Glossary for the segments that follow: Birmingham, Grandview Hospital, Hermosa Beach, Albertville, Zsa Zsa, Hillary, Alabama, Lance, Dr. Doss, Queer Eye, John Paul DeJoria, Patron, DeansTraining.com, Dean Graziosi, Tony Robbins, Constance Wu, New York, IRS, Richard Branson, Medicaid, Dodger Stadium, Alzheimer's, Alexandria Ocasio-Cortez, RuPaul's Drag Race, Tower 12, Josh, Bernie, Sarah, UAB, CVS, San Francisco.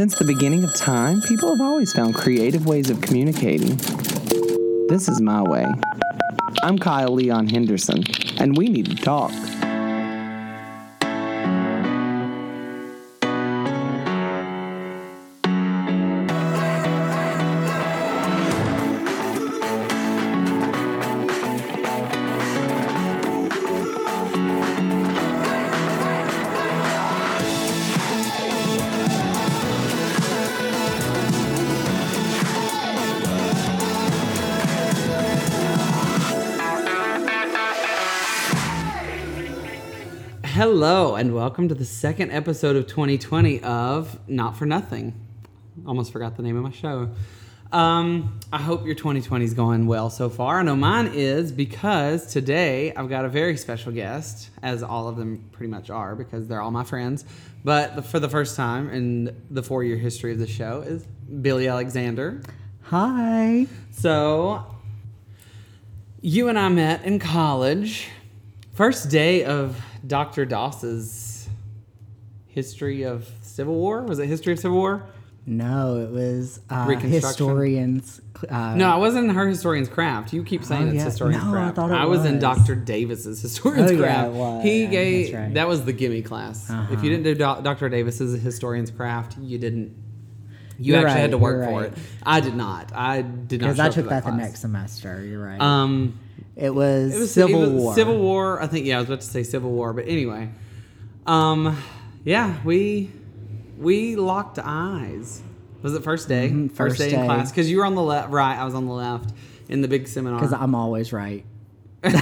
Since the beginning of time, people have always found creative ways of communicating. This is my way. I'm Kyle Leon Henderson, and we need to talk. Hello, and welcome to the second episode of 2020 of Not For Nothing. Almost forgot the name of my show. I hope your 2020 is going well so far. I know mine is, because today I've got a very special guest, as all of them pretty much are, because they're all my friends. But for the first time in the 4-year history of the show is Billy Alexander. Hi. So, you and I met in college. First day of Dr. Doss's history of Civil War? Was it history of Civil War? No, it was historians. No, I wasn't in her historian's craft. You keep saying it's historian's craft. I was in Dr. Davis's historian's craft. Yeah, it was. That was the gimme class. Uh-huh. If you didn't do Dr. Davis's historian's craft, you didn't. You had to work for it. I did not. Because I took that the next semester. You're right. It was Civil War. Civil War, I think. Yeah, I was about to say Civil War, but anyway, we locked eyes. Was it first day? Mm-hmm, first day in class, because you were on the right. I was on the left in the big seminar. Because I'm always right, and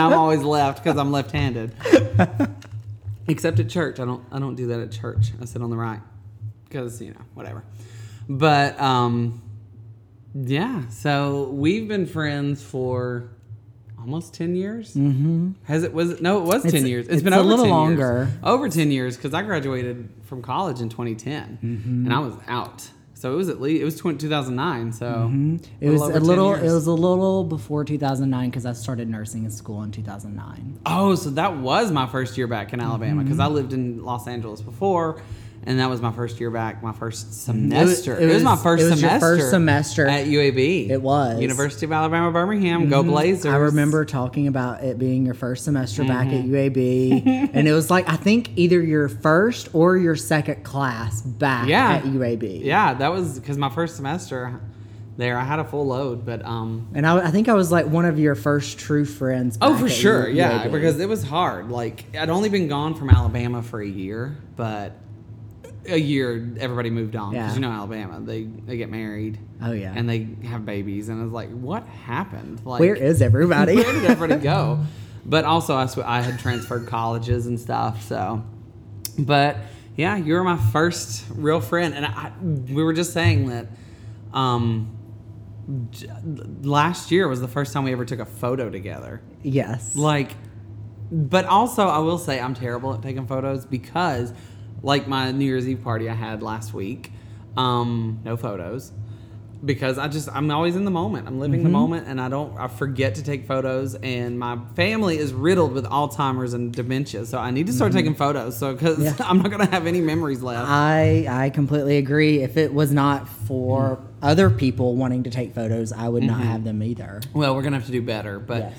I'm always left because I'm left-handed. Except at church, I don't do that at church. I sit on the right because whatever. But yeah, so we've been friends for almost 10 years. Mm-hmm. It was 10 years. It's been over a little 10 longer. Years. Over 10 years, because I graduated from college in 2010, mm-hmm. and I was out. So it was at least 2009. So mm-hmm. It was a little before 2009 because I started nursing in school in 2009. Oh, so that was my first year back in Alabama, because mm-hmm. I lived in Los Angeles before. And that was my first year back, my first semester. It was my first semester at UAB. It was University of Alabama, Birmingham. Mm-hmm. Go Blazers! I remember talking about it being your first semester mm-hmm. back at UAB, and it was like I think either your first or your second class back at UAB. Yeah, that was because my first semester there, I had a full load, but I think I was like one of your first true friends. Back for sure, UAB. Yeah, because it was hard. Like I'd only been gone from Alabama for a year, but. A year, everybody moved on. Because Alabama, they get married. Oh, yeah. And they have babies. And I was like, what happened? Like, where is everybody? Where did everybody go? But also, I had transferred colleges and stuff. So, but yeah, you were my first real friend. And we were just saying that last year was the first time we ever took a photo together. Yes. Like, but also, I will say I'm terrible at taking photos because... Like my New Year's Eve party I had last week, no photos, because I'm always in the moment. I'm living mm-hmm. the moment, and I forget to take photos. And my family is riddled with Alzheimer's and dementia, so I need to start mm-hmm. taking photos. So because I'm not gonna have any memories left. I completely agree. If it was not for mm-hmm. other people wanting to take photos, I would mm-hmm. not have them either. Well, we're gonna have to do better. But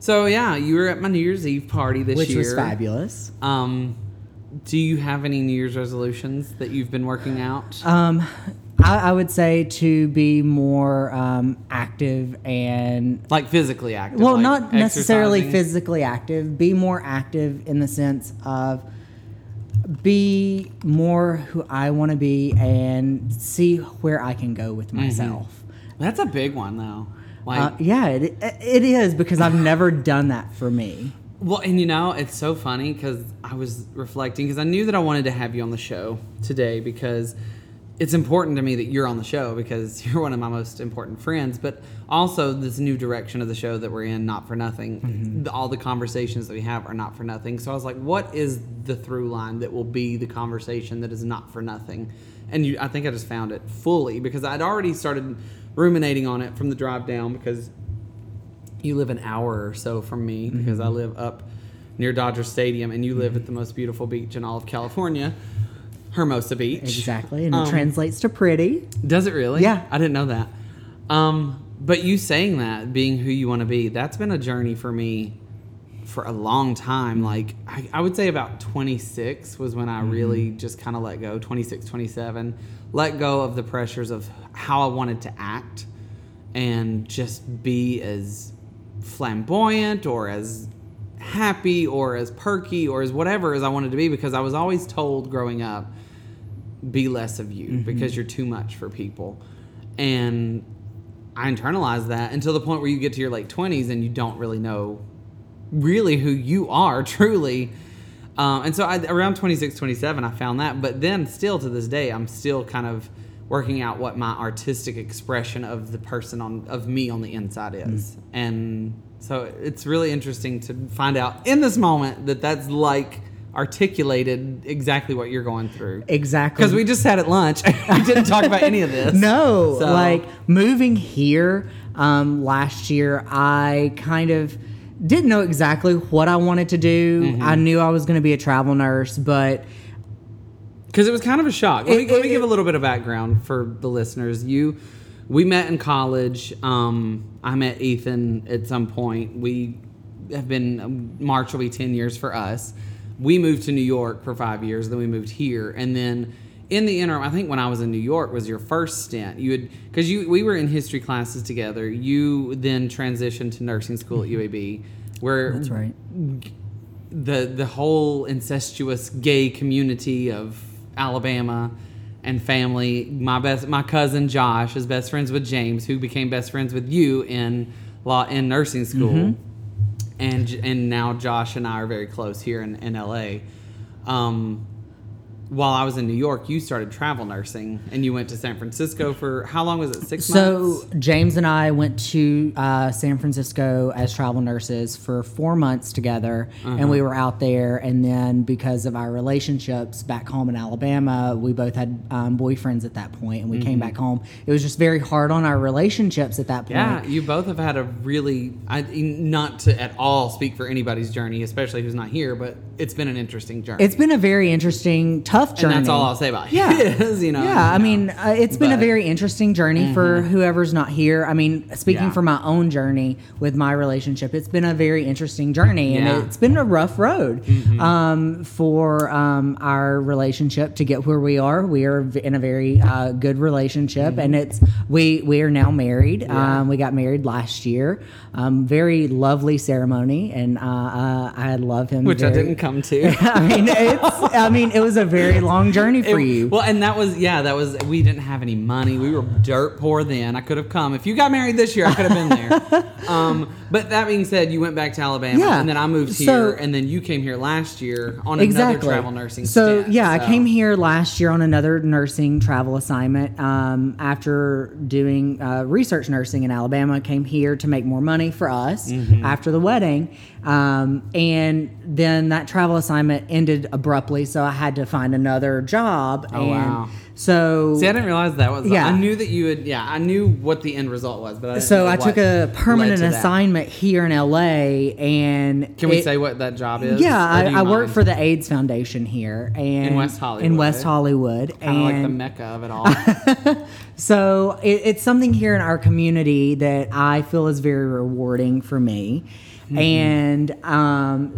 so yeah, you were at my New Year's Eve party this year, which was fabulous. Do you have any New Year's resolutions that you've been working out? I would say to be more active and... Like physically active? Well, like not necessarily physically active. Be more active in the sense of be more who I want to be and see where I can go with myself. Mm-hmm. That's a big one, though. Like, it is, because I've never done that for me. Well, and it's so funny because I was reflecting, because I knew that I wanted to have you on the show today, because it's important to me that you're on the show, because you're one of my most important friends. But also this new direction of the show that we're in, Not For Nothing, mm-hmm. all the conversations that we have are not for nothing. So I was like, what is the through line that will be the conversation that is not for nothing? And I think I just found it fully, because I'd already started ruminating on it from the drive down, because... You live an hour or so from me, because mm-hmm. I live up near Dodger Stadium, and you live at the most beautiful beach in all of California. Hermosa Beach. Exactly. And it translates to pretty. Does it really? Yeah. I didn't know that. But you saying that, being who you want to be, that's been a journey for me for a long time. Like, I would say about 26 was when I really just kind of let go, 26, 27, let go of the pressures of how I wanted to act and just be as flamboyant or as happy or as perky or as whatever as I wanted to be, because I was always told growing up, be less of you because you're too much for people. And I internalized that until the point where you get to your late 20s and you don't really know really who you are truly. And so around 26, 27, I found that. But then still to this day, I'm still kind of working out what my artistic expression of the person of me on the inside is. And so it's really interesting to find out in this moment that that's like articulated exactly what you're going through. Exactly. Because we just sat at lunch. We didn't talk about any of this. No. So. Like moving here last year, I kind of didn't know exactly what I wanted to do. I knew I was going to be a travel nurse, but... Because it was kind of a shock. Let me give a little bit of background for the listeners. We met in college. I met Ethan at some point. We have been, March will be 10 years for us. We moved to New York for 5 years. Then we moved here. And then in the interim, I think when I was in New York was your first stint. We were in history classes together. You then transitioned to nursing school at UAB. That's right. The whole incestuous gay community of Alabama and family. My cousin Josh is best friends with James, who became best friends with you in nursing school, and now Josh and I are very close here in LA. While I was in New York, you started travel nursing, and you went to San Francisco for how long was it? 6 months. So James and I went to San Francisco as travel nurses for 4 months together, and we were out there. And then because of our relationships back home in Alabama, we both had boyfriends at that point, and we came back home. It was just very hard on our relationships at that point. Yeah, you both have had a really not to at all speak for anybody's journey, especially who's not here, but it's been an interesting journey. It's been a very interesting tough journey. And that's all I'll say about his, I mean, it's been a very interesting journey for whoever's not here. I mean, speaking for my own journey with my relationship, it's been a very interesting journey, and it's been a rough road for our relationship to get where we are. We are in a very good relationship, and we are now married. Yeah. We got married last year. Very lovely ceremony, and I love him. Which I didn't come to. It was a very long journey for you. Well, and that was we didn't have any money. We were dirt poor then. I could have come. If you got married this year, I could have been there. But that being said, you went back to Alabama, and then I moved here, and then you came here last year on another travel nursing stint. I came here last year on another nursing travel assignment after doing research nursing in Alabama. I came here to make more money for us after the wedding, and then that travel assignment ended abruptly, so I had to find another job. So see, I didn't realize that was. Yeah. I knew that you had. Yeah, I knew what the end result was, but I took a permanent assignment here in LA, and can we say what that job is? Yeah, I work for the AIDS Foundation here, and in West Hollywood, kind of like the mecca of it all. So it's something here in our community that I feel is very rewarding for me, and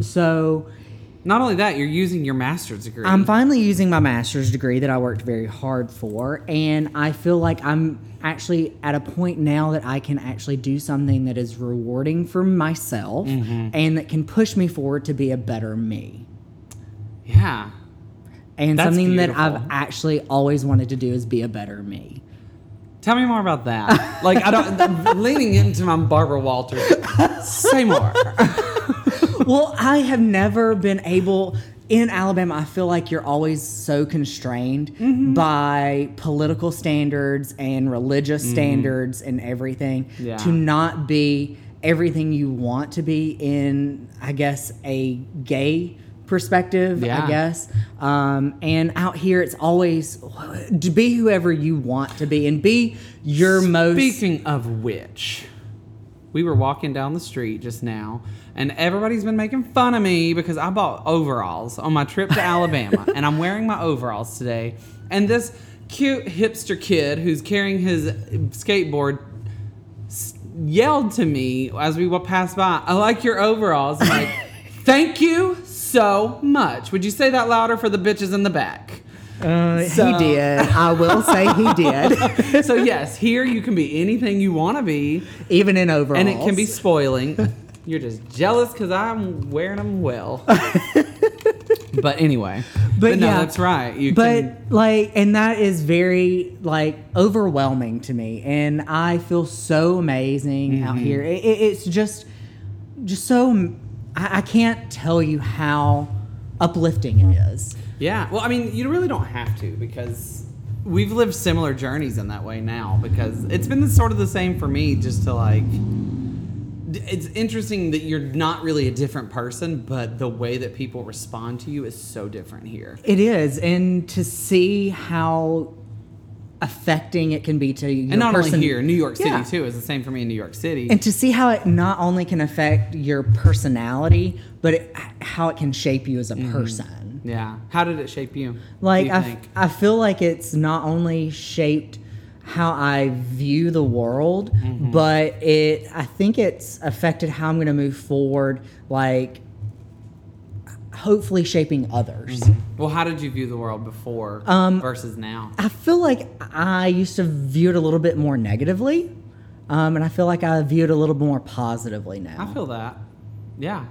so. Not only that, you're using your master's degree. I'm finally using my master's degree that I worked very hard for, and I feel like I'm actually at a point now that I can actually do something that is rewarding for myself and that can push me forward to be a better me. Yeah. And that's something beautiful. That I've actually always wanted to do is be a better me. Tell me more about that. Like, I don't... leaning into my Barbara Walters. Say more. Well, I have never been able... In Alabama, I feel like you're always so constrained by political standards and religious standards and everything to not be everything you want to be in, I guess, a gay perspective, I guess. And out here, it's always to be whoever you want to be and be your most... Speaking of which... We were walking down the street just now, and everybody's been making fun of me because I bought overalls on my trip to Alabama, and I'm wearing my overalls today. And this cute hipster kid who's carrying his skateboard yelled to me as we passed by, "I like your overalls." I'm like, thank you so much. Would you say that louder for the bitches in the back? He did. I will say he did. So yes, here you can be anything you want to be. Even in overalls. And it can be spoiling. You're just jealous because I'm wearing them well. But anyway. But no, yeah, that's right. And that is very, overwhelming to me. And I feel so amazing out here. It's just so, I can't tell you how uplifting it is. Yeah. Well, I mean, you really don't have to, because we've lived similar journeys in that way now, because it's been sort of the same for me, just to it's interesting that you're not really a different person, but the way that people respond to you is so different here. It is. And to see how affecting it can be to your person. And not only here, New York City too is the same for me in New York City. And to see how it not only can affect your personality, but how it can shape you as a person. Yeah. How did it shape you? I feel like it's not only shaped how I view the world, but I think it's affected how I'm going to move forward, hopefully shaping others. Well, how did you view the world before versus now? I feel like I used to view it a little bit more negatively, and I feel like I view it a little more positively now. I feel that. Yeah.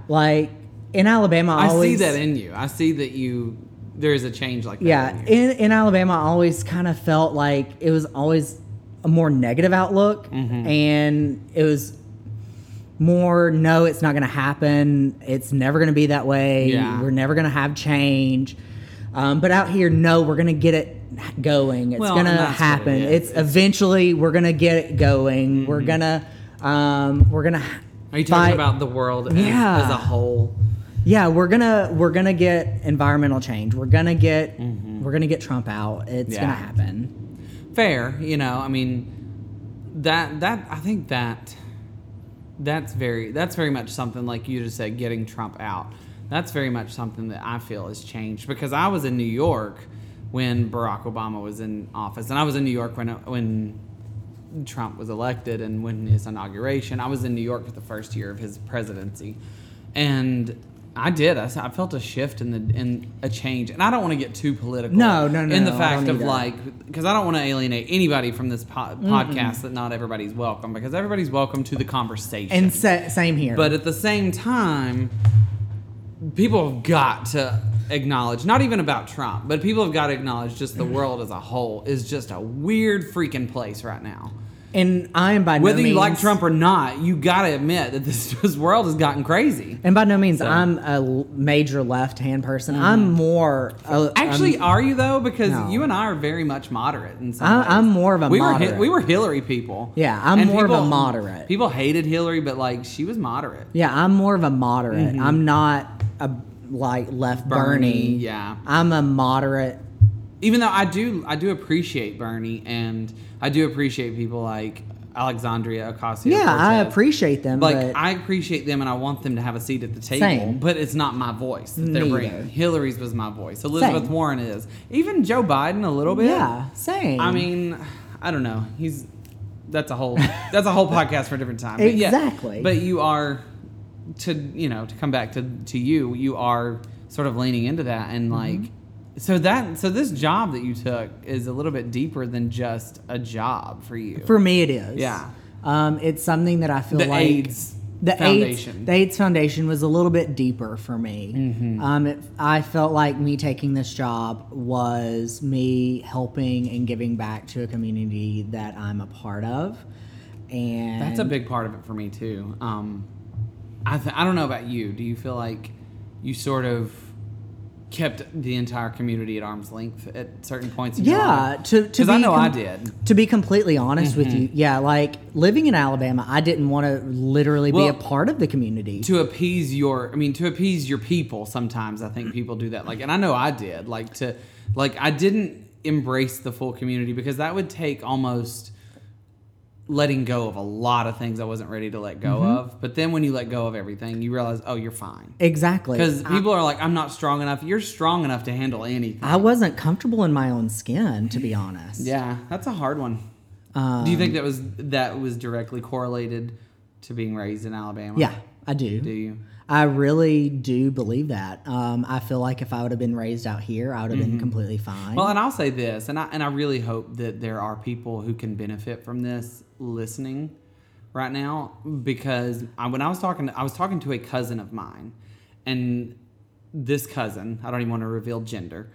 In Alabama, I see that in you. I see that there is a change like that. Yeah, in Alabama, I always kind of felt like it was always a more negative outlook, and it was more, no, it's not going to happen. It's never going to be that way. Yeah. We're never going to have change. But out here, no, we're going to get it going. It's going to happen. It's eventually we're going to get it going. We're going to Are you talking about the world as a whole? Yeah, we're gonna get environmental change. We're gonna get Trump out. It's gonna happen. Fair, I mean, that I think that's very much something, like you just said, getting Trump out. That's very much something that I feel has changed, because I was in New York when Barack Obama was in office, and I was in New York when Trump was elected and when his inauguration. I was in New York for the first year of his presidency, and I did. I felt a shift in a change. And I don't want to get too political. No. In the fact of because I don't want to alienate anybody from this podcast, that not everybody's welcome, because everybody's welcome to the conversation. And same here. But at the same time, people have got to acknowledge, not even about Trump, but people have got to acknowledge just the world as a whole is just a weird freaking place right now. And I am by no means... Whether you like Trump or not, you got to admit that this world has gotten crazy. And by no means, I'm a major left-hand person. I'm more... are you, though? Because you and I are very much moderate in some ways. I'm more of a moderate. We were Hillary people. Yeah, I'm more of a moderate. People hated Hillary, but, she was moderate. Yeah, I'm more of a moderate. I'm not a, left Bernie. Yeah. I'm a moderate... Even though I do appreciate Bernie, and I do appreciate people like Alexandria Ocasio-Cortez. Yeah, I appreciate them. I appreciate them, and I want them to have a seat at the table. Same. But it's not my voice that they're bringing. Hillary's was my voice. Elizabeth Warren is. Even Joe Biden a little bit. Yeah, same. I mean, I don't know. That's a whole podcast for a different time. Exactly. But you are to come back to you are sort of leaning into that, and So this job that you took is a little bit deeper than just a job for you. For me, it is. Yeah. It's something that I feel the AIDS Foundation was a little bit deeper for me. I felt like me taking this job was me helping and giving back to a community that I'm a part of. And that's a big part of it for me, too. I don't know about you. Do you feel like you sort of kept the entire community at arm's length at certain points in your life? Because I know I did. To be completely honest with you, living in Alabama, I didn't want to literally be a part of the community. To appease your people, sometimes I think people do that. And I know I did. I didn't embrace the full community, because that would take almost letting go of a lot of things I wasn't ready to let go of. But then when you let go of everything, you realize, oh, you're fine. Exactly. Because people are like, I'm not strong enough. You're strong enough to handle anything. I wasn't comfortable in my own skin, to be honest. Yeah, that's a hard one. Do you think that was directly correlated to being raised in Alabama? Yeah, I do. Do you? I really do believe that. I feel like if I would have been raised out here, I would have been completely fine. Well, and I'll say this, and I really hope that there are people who can benefit from this listening right now, because when I was talking to a cousin of mine, and this cousin, I don't even want to reveal gender,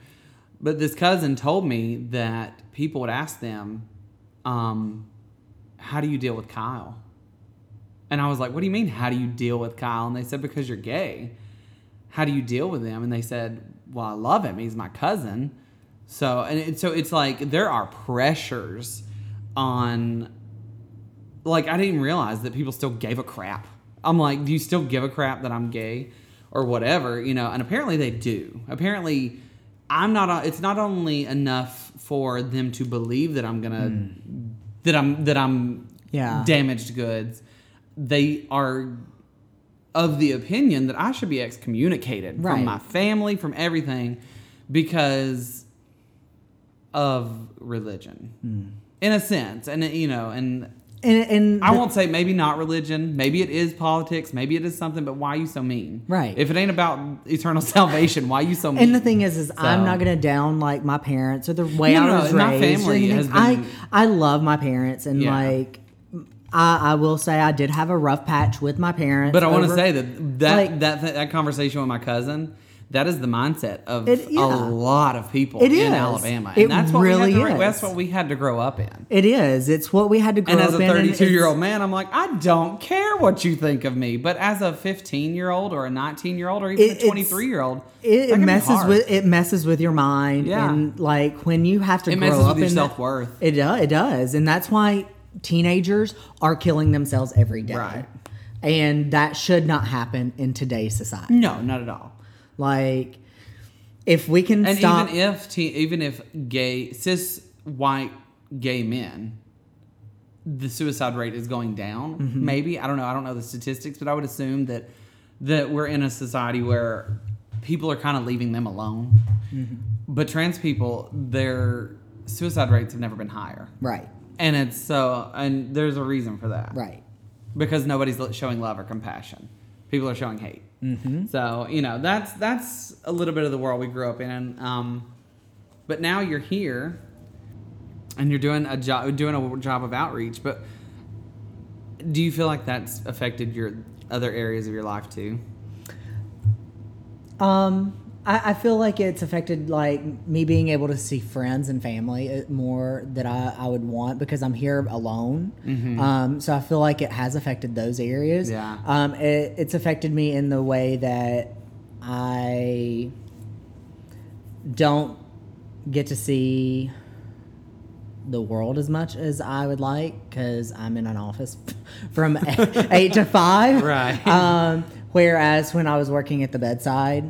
but this cousin told me that people would ask them, how do you deal with Kyle? And I was like, what do you mean, how do you deal with Kyle? And they said, because you're gay. How do you deal with him? And they said, well, I love him. He's my cousin. So it's like there are pressures on, like, I didn't realize that people still gave a crap. I'm like, do you still give a crap that I'm gay or whatever? You know, and apparently they do. Apparently it's not only enough for them to believe that I'm gonna, that I'm damaged goods. They are of the opinion that I should be excommunicated from my family, from everything, because of religion, in a sense. And, you know, and I won't say maybe not religion. Maybe it is politics. Maybe it is something. But why are you so mean? Right. If it ain't about eternal salvation, why are you so mean? And the thing is I'm not going to down like my parents or the way I was raised. My family has been, I love my parents and like. I will say I did have a rough patch with my parents. But I want to say that conversation with my cousin, that is the mindset of a lot of people in Alabama. And that's what really is. That's what we had to grow up in. It is. It's what we had to grow up in. And as a 32-year-old man, I'm like, I don't care what you think of me. But as a 15-year-old or a 19-year-old or even a 23-year-old, it messes with your mind. Yeah. And like when you have to grow up, it messes with your self-worth. It does. And that's why teenagers are killing themselves every day. Right. And that should not happen in today's society. No, not at all. Like, if we can stop. And even if cis, white, gay men, the suicide rate is going down, maybe. I don't know. I don't know the statistics, but I would assume that we're in a society where people are kind of leaving them alone. But trans people, their suicide rates have never been higher. Right. And it's so, and there's a reason for that. Right. Because nobody's showing love or compassion. People are showing hate. So, you know, that's a little bit of the world we grew up in. And, but now you're here and you're doing a job of outreach. But do you feel like that's affected your other areas of your life too? I feel like it's affected, like, me being able to see friends and family more than I would want because I'm here alone. So I feel like it has affected those areas. Yeah. It's affected me in the way that I don't get to see the world as much as I would like because I'm in an office from 8 to 5. Right. Whereas when I was working at the bedside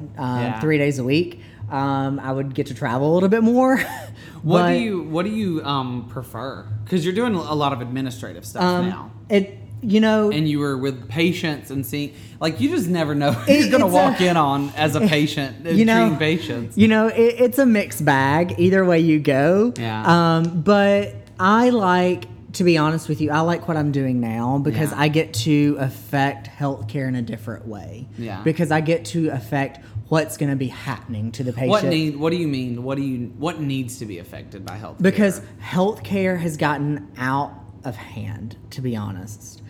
3 days a week, I would get to travel a little bit more. What do you prefer? Because you're doing a lot of administrative stuff now. And you were with patients and seeing, like, you just never know who you're going to walk in on as a patient, treating patients. You know, it's a mixed bag either way you go. Yeah. But I like. To be honest with you, I like what I'm doing now because I get to affect healthcare in a different way. Yeah. Because I get to affect what's going to be happening to the patient. What do you mean? What needs to be affected by healthcare? Because healthcare has gotten out of hand, to be honest.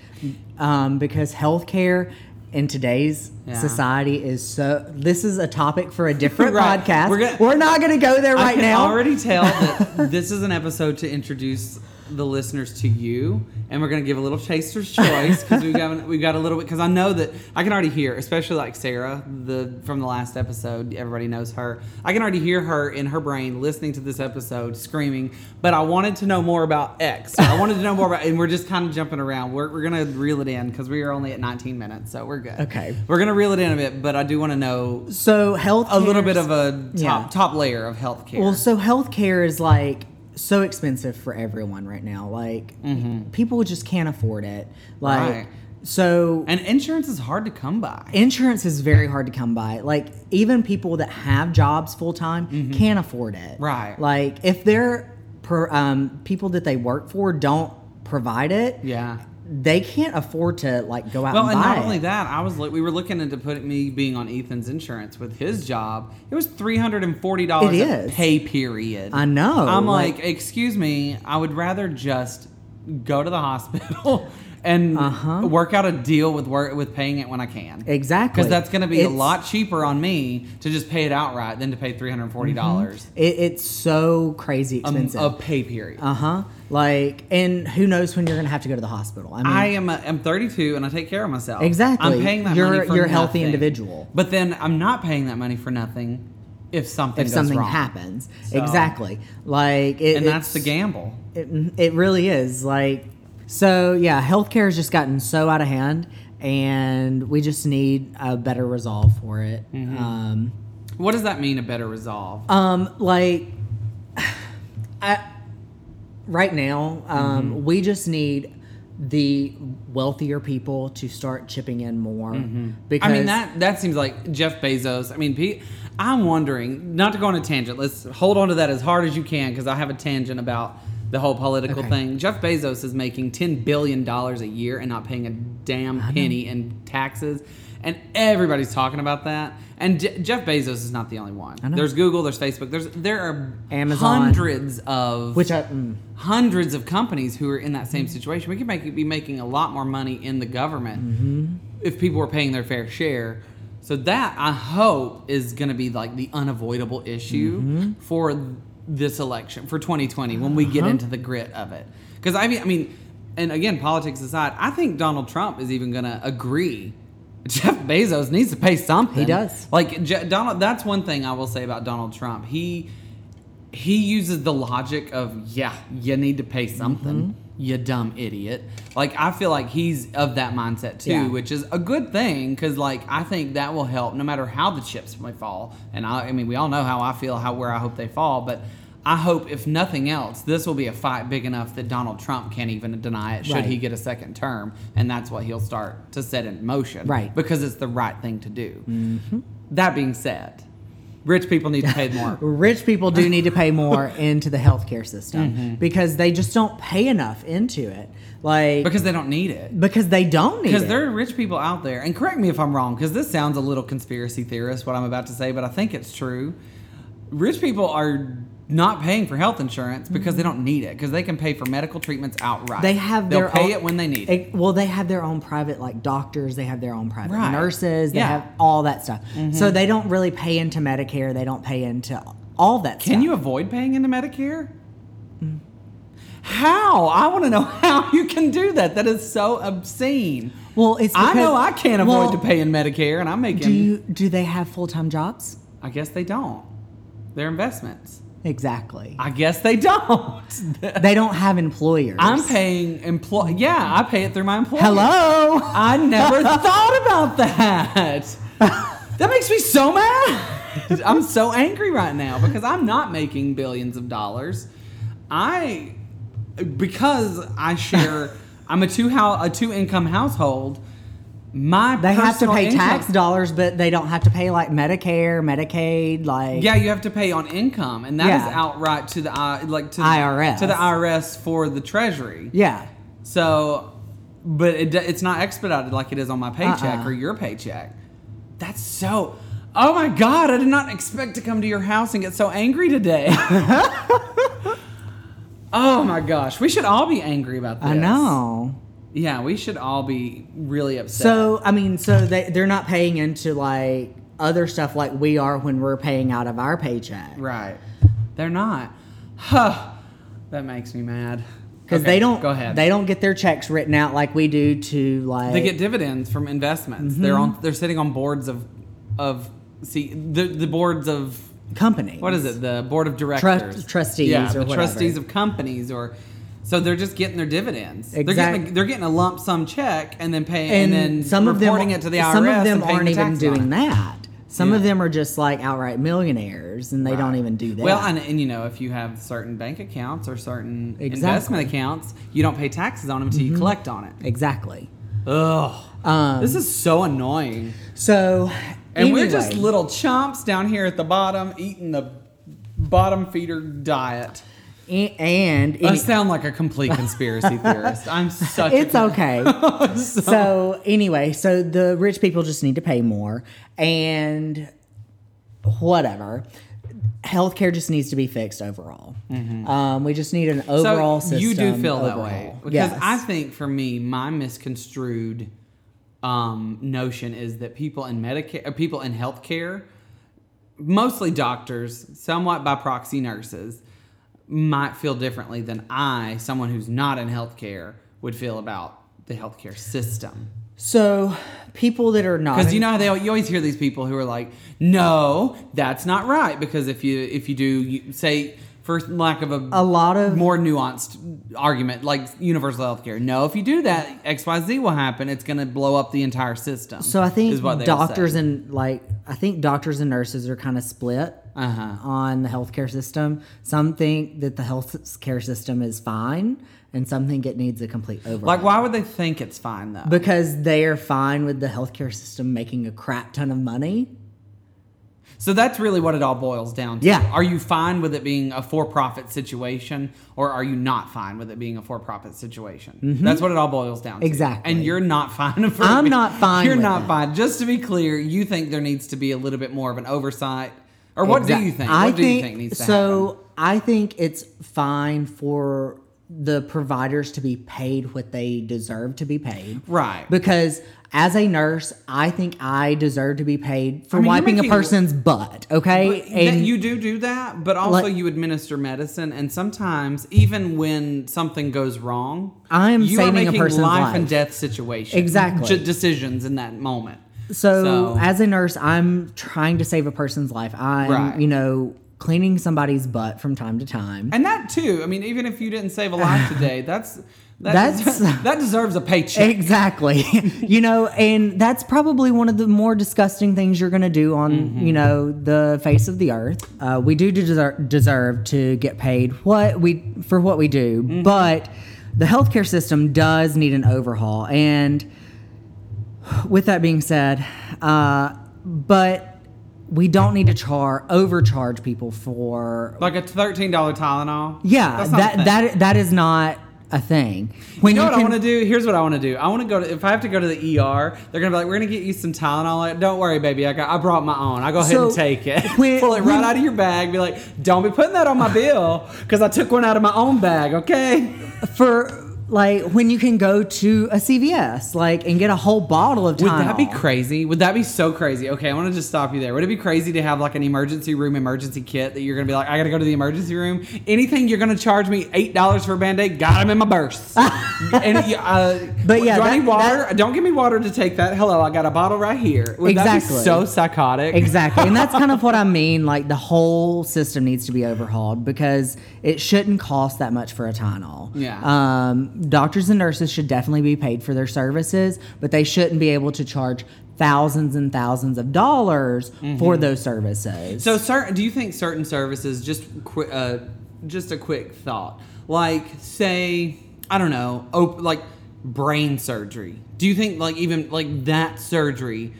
Because healthcare in today's society is so. This is a topic for a different podcast. We're not going to go there right now. I can already tell that this is an episode to introduce the listeners to you, and we're going to give a little chaser's choice because we've got a little bit, because I know that I can already hear, especially like Sarah from the last episode, everybody knows her. I can already hear her in her brain listening to this episode screaming, but I wanted to know more about X. So I wanted to know more about, and we're just kind of jumping around. We're going to reel it in because we are only at 19 minutes, so we're good. Okay. We're going to reel it in a bit, but I do want to know a little bit of a top layer of healthcare. Well, so healthcare is like so expensive for everyone right now. Like, people just can't afford it. Like, right. So, and insurance is hard to come by. Insurance is very hard to come by. Like, even people that have jobs full time can't afford it. Right. Like, if their people that they work for don't provide it, they can't afford to, like, go out and buy it. Well, and not only that, we were looking into me being on Ethan's insurance with his job. It was $340 a pay period. I know. I'm like, excuse me, I would rather just go to the hospital and work out a deal with paying it when I can. Exactly. Because that's going to be a lot cheaper on me to just pay it outright than to pay $340. It's so crazy expensive. A pay period. Like, and who knows when you're going to have to go to the hospital. I mean, I'm 32 and I take care of myself. Exactly. I'm paying that money for nothing. You're a healthy individual. But then I'm not paying that money for nothing if something happens. So, exactly. Like, and that's the gamble. It really is. Like, so, yeah, healthcare has just gotten so out of hand, and we just need a better resolve for it. What does that mean, a better resolve? Right now, we just need the wealthier people to start chipping in more. Because I mean, that seems like Jeff Bezos. I mean, I'm wondering, not to go on a tangent, let's hold on to that as hard as you can, because I have a tangent about the whole political thing. Jeff Bezos is making $10 billion a year and not paying a damn penny in taxes. And everybody's talking about that. And Jeff Bezos is not the only one. There's Google, there's Facebook, there are Amazon, hundreds of companies who are in that same situation. We could be making a lot more money in the government if people were paying their fair share. So that, I hope, is going to be like the unavoidable issue for this election, for 2020, when we get into the grit of it. Because I mean, and again, politics aside, I think Donald Trump is even going to agree Jeff Bezos needs to pay something. He does. Like, Donald, that's one thing I will say about Donald Trump. He uses the logic of, you need to pay something, you dumb idiot. Like, I feel like he's of that mindset, too, which is a good thing, because, like, I think that will help no matter how the chips may fall. And, I mean, we all know how I feel, where I hope they fall, but I hope, if nothing else, this will be a fight big enough that Donald Trump can't even deny it should he get a second term, and that's what he'll start to set in motion. Right. Because it's the right thing to do. That being said, rich people need to pay more. Rich people do need to pay more into the healthcare system because they just don't pay enough into it. Like, because they don't need it. Because there are rich people out there, and correct me if I'm wrong, because this sounds a little conspiracy theorist, what I'm about to say, but I think it's true. Rich people are not paying for health insurance because they don't need it, because they can pay for medical treatments outright. They'll pay it when they need it. Well, they have their own private, like, doctors. They have their own private nurses. They have all that stuff. So they don't really pay into Medicare. They don't pay into all that stuff. Can you avoid paying into Medicare? How? I want to know how you can do that. That is so obscene. Well, it's because I know I can't avoid to pay in Medicare, and I'm making... Do they have full-time jobs? I guess they don't. They're investments. Exactly. I guess they don't. They don't have employers. I'm paying Yeah, I pay it through my employer. Hello. I never thought about that. That makes me so mad. I'm so angry right now because I'm not making billions of dollars. I'm a two-income household. They have to pay tax dollars, but they don't have to pay, like, Medicare, Medicaid, like... Yeah, you have to pay on income, and that is outright to the IRS. To the IRS for the Treasury. Yeah. So, but it's not expedited like it is on my paycheck or your paycheck. That's so... Oh, my God, I did not expect to come to your house and get so angry today. Oh, my gosh. We should all be angry about this. I know. Yeah, we should all be really upset. So, I mean, they're not paying into, like, other stuff like we are when we're paying out of our paycheck. Right. They're not. Huh. That makes me mad. Because they don't get their checks written out like we do to, like... They get dividends from investments. They're sitting on boards of boards of... Companies. What is it? The board of directors. Trustees or whatever. Trustees of companies or... So they're just getting their dividends. Exactly. They're getting a lump sum check and then paying and then reporting it to the IRS. Some of them aren't even doing that. Some of them are just like outright millionaires, and they don't even do that. Well, and you know, if you have certain bank accounts or certain investment accounts, you don't pay taxes on them until you collect on it. Exactly. Ugh. This is so annoying. So, and anyway, we're just little chumps down here at the bottom eating the bottom feeder diet. And I sound like a complete conspiracy theorist. I'm such okay. So anyway, so the rich people just need to pay more and whatever. Healthcare just needs to be fixed overall. Mm-hmm. We just need an overall system. You do feel that way. Because I think for me, my misconstrued notion is that people in Medicare, people in healthcare, mostly doctors, somewhat by proxy nurses, might feel differently than I, someone who's not in healthcare, would feel about the healthcare system. So, people that are not, because you know how you always hear these people who are like, "No, that's not right." Because if you do, you say, for lack of a lot of more nuanced argument, like universal healthcare, no, if you do that, XYZ will happen. It's going to blow up the entire system. So I think doctors and doctors and nurses are kind of split on the healthcare system. Some think that the healthcare system is fine. And some think it needs a complete overhaul. Like, why would they think it's fine, though? Because they are fine with the healthcare system making a crap ton of money. So that's really what it all boils down to. Yeah. Are you fine with it being a for-profit situation, or are you not fine with it being a for-profit situation? Mm-hmm. That's what it all boils down to. Exactly. And you're not fine. I'm not fine with it. Just to be clear, you think there needs to be a little bit more of an oversight. Or what do you think? What do you think needs to happen? So I think it's fine for the providers to be paid what they deserve to be paid. Right. Because as a nurse, I think I deserve to be paid for wiping a person's butt, okay? And you do that, but also you administer medicine, and sometimes, even when something goes wrong, you are making life and death situations. Exactly. Decisions in that moment. So, as a nurse, I'm trying to save a person's life. I'm cleaning somebody's butt from time to time. And that too. I mean, even if you didn't save a life today, that deserves a paycheck. Exactly. And that's probably one of the more disgusting things you're going to do on, the face of the earth. We do deserve to get paid for what we do, but the healthcare system does need an overhaul. And with that being said, we don't need to overcharge people for like a $13 Tylenol. Yeah, that's that is not a thing. I want to do? Here's what I want to do. I want to if I have to go to the ER, they're gonna be like, "We're gonna get you some Tylenol." Like, don't worry, baby. I brought my own. I go ahead and take it. Pull it right out of your bag. Be like, "Don't be putting that on my bill because I took one out of my own bag." Okay. When you can go to a CVS, and get a whole bottle of Tylenol. Would that be crazy? Would that be so crazy? Okay, I want to just stop you there. Would it be crazy to have, an emergency room emergency kit that you're going to be like, I got to go to the emergency room? Anything you're going to charge me $8 for a Band-Aid, got them in my purse. Do I need water? Don't give me water to take that. Hello, I got a bottle right here. Would that be so psychotic? Exactly. And that's kind of what I mean. The whole system needs to be overhauled because it shouldn't cost that much for a Tylenol. Yeah. Doctors and nurses should definitely be paid for their services, but they shouldn't be able to charge thousands and thousands of dollars for those services. So, do you think certain services, just a quick thought, say, I don't know, brain surgery. Do you think even that surgery,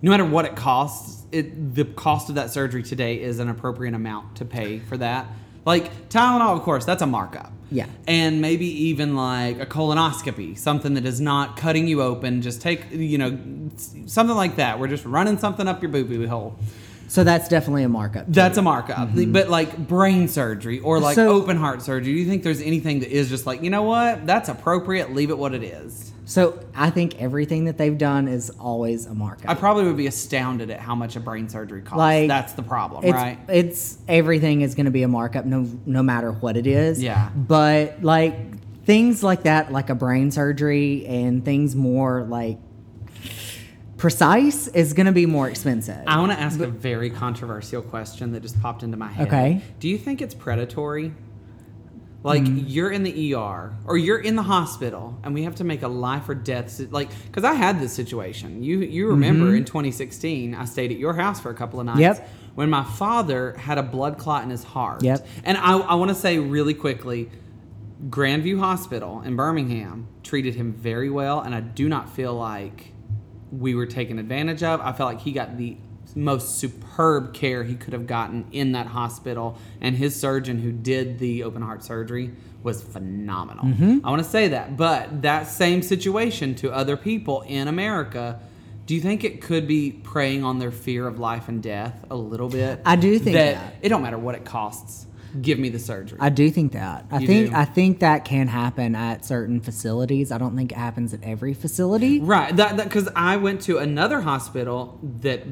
no matter what it costs, the cost of that surgery today is an appropriate amount to pay for that? Tylenol, of course, that's a markup. Yeah. And maybe even a colonoscopy, something that is not cutting you open, just take, something like that. We're just running something up your boo-boo hole. So that's definitely a markup. That's a markup. Mm-hmm. But brain surgery or open heart surgery, do you think there's anything that is just you know what? That's appropriate. Leave it what it is. So I think everything that they've done is always a markup. I probably would be astounded at how much a brain surgery costs. That's the problem, right? It's everything is going to be a markup no matter what it is. Yeah. But things like that, like a brain surgery and things more precise is going to be more expensive. I want to ask a very controversial question that just popped into my head. Okay. Do you think it's predatory? Like, you're in the ER, or you're in the hospital, and we have to make a life or death... Like, because I had this situation. You remember in 2016, I stayed at your house for a couple of nights. Yep. When my father had a blood clot in his heart. Yep. And I want to say really quickly, Grandview Hospital in Birmingham treated him very well, and I do not feel like we were taken advantage of. I felt like he got the most superb care he could have gotten in that hospital, and his surgeon who did the open heart surgery was phenomenal. I want to say that, but that same situation to other people in America, do you think it could be preying on their fear of life and death a little bit? I do think that. It don't matter what it costs, give me the surgery. I do think that. I think that can happen at certain facilities. I don't think it happens at every facility. Right, because I went to another hospital that